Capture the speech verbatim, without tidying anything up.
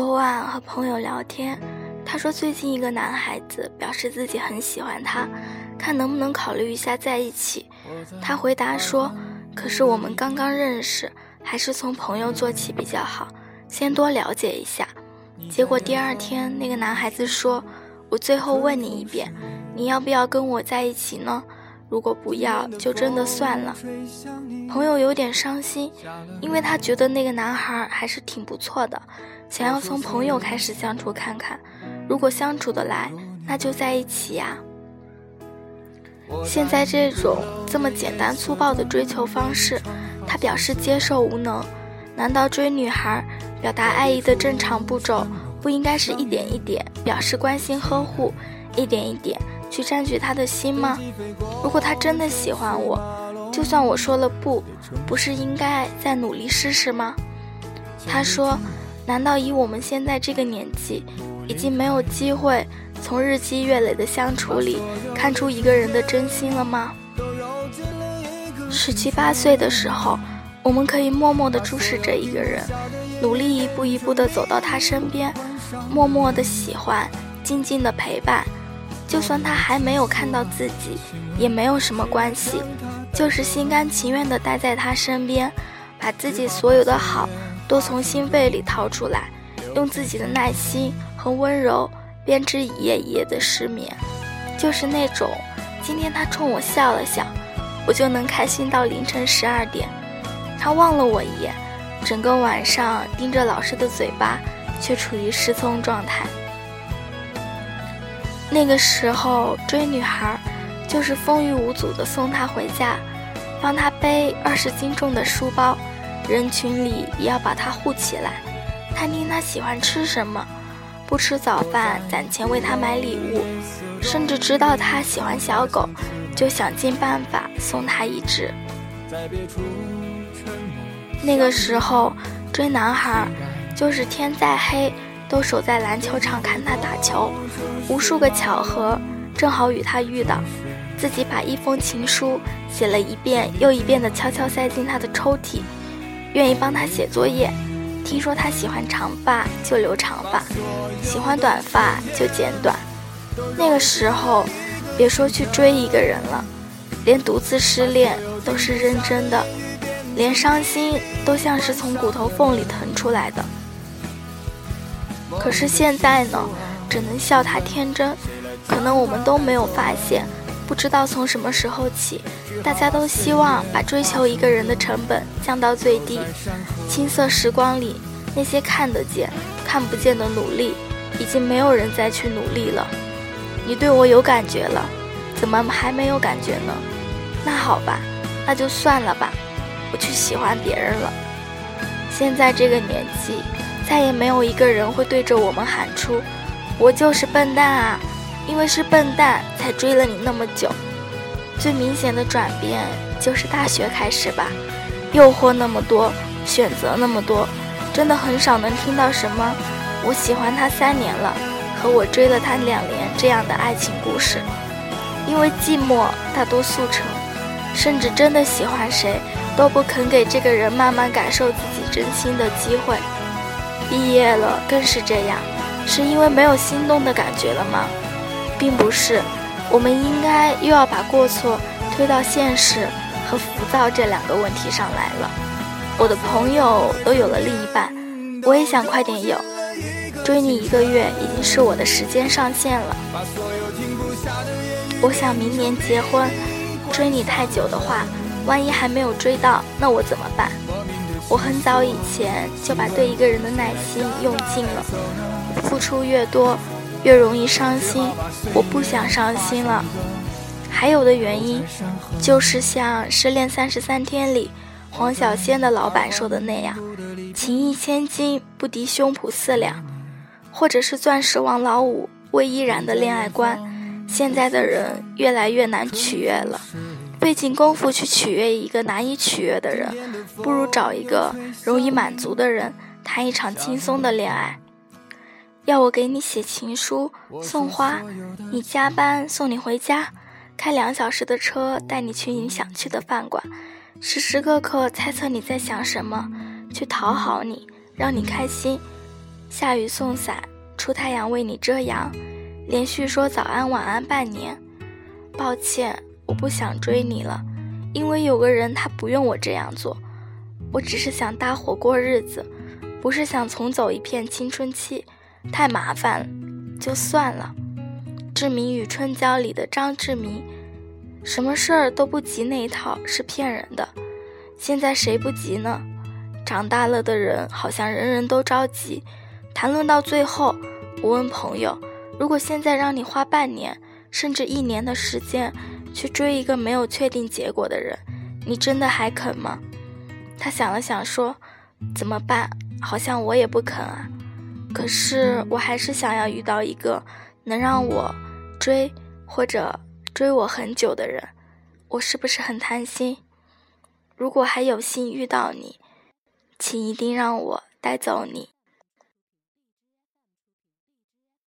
昨晚和朋友聊天，他说最近一个男孩子表示自己很喜欢他，看能不能考虑一下在一起。他回答说，可是我们刚刚认识，还是从朋友做起比较好，先多了解一下。结果第二天那个男孩子说，我最后问你一遍，你要不要跟我在一起呢？如果不要就真的算了。朋友有点伤心，因为他觉得那个男孩还是挺不错的，想要从朋友开始相处看看，如果相处得来那就在一起呀。现在这种这么简单粗暴的追求方式，他表示接受无能。难道追女孩表达爱意的正常步骤不应该是一点一点表示关心呵护，一点一点去占据他的心吗？如果他真的喜欢我，就算我说了不，不是应该再努力试试吗？他说，难道以我们现在这个年纪，已经没有机会从日积月累的相处里看出一个人的真心了吗？十七八岁的时候，我们可以默默地注视着一个人，努力一步一步地走到他身边，默默地喜欢，静静地陪伴。就算他还没有看到自己也没有什么关系，就是心甘情愿地待在他身边，把自己所有的好都从心肺里掏出来，用自己的耐心和温柔编织一夜一夜的失眠。就是那种今天他冲我笑了笑，我就能开心到凌晨十二点，他望了我一眼，整个晚上盯着老师的嘴巴，却处于失聪状态。那个时候追女孩就是风雨无阻地送她回家，帮她背二十斤重的书包，人群里也要把她护起来，探听她喜欢吃什么，不吃早饭攒钱为她买礼物，甚至知道她喜欢小狗，就想尽办法送她一只。那个时候追男孩就是天再黑都守在篮球场看他打球，无数个巧合正好与他遇到，自己把一封情书写了一遍又一遍的悄悄塞进他的抽屉，愿意帮他写作业，听说他喜欢长发就留长发，喜欢短发就剪短。那个时候别说去追一个人了，连独自失恋都是认真的，连伤心都像是从骨头缝里腾出来的。可是现在呢，只能笑他天真。可能我们都没有发现，不知道从什么时候起，大家都希望把追求一个人的成本降到最低。青涩时光里，那些看得见、看不见的努力，已经没有人再去努力了。你对我有感觉了，怎么还没有感觉呢？那好吧，那就算了吧，我去喜欢别人了。现在这个年纪，再也没有一个人会对着我们喊出，我就是笨蛋啊，因为是笨蛋才追了你那么久。最明显的转变就是大学开始吧，诱惑那么多，选择那么多，真的很少能听到什么我喜欢他三年了，和我追了他两年这样的爱情故事。因为寂寞大多速成，甚至真的喜欢谁都不肯给这个人慢慢感受自己真心的机会。毕业了更是这样，是因为没有心动的感觉了吗？并不是，我们应该又要把过错推到现实和浮躁这两个问题上来了。我的朋友都有了另一半，我也想快点有。追你一个月已经是我的时间上限了，我想明年结婚。追你太久的话，万一还没有追到，那我怎么办？我很早以前就把对一个人的耐心用尽了，付出越多越容易伤心，我不想伤心了。还有的原因就是像《失恋三十三天》里黄小仙的老板说的那样，情义千金不敌胸脯四两，或者是钻石王老五魏依然的恋爱观。现在的人越来越难取悦了，费尽功夫去取悦一个难以取悦的人，不如找一个容易满足的人，谈一场轻松的恋爱。要我给你写情书送花，你加班送你回家，开两小时的车带你去你想去的饭馆，时时刻刻猜测你在想什么，去讨好你，让你开心。下雨送伞，出太阳为你遮阳，连续说早安晚安半年。抱歉，我不想追你了，因为有个人他不用我这样做，我只是想搭伙过日子，不是想重走一片青春期，太麻烦了，就算了。志明与春娇里的张志明，什么事儿都不急那一套是骗人的，现在谁不急呢？长大了的人好像人人都着急，谈论到最后，我问朋友，如果现在让你花半年甚至一年的时间去追一个没有确定结果的人，你真的还肯吗？他想了想说，怎么办？好像我也不肯啊，可是我还是想要遇到一个能让我追或者追我很久的人，我是不是很贪心？如果还有幸遇到你，请一定让我带走你。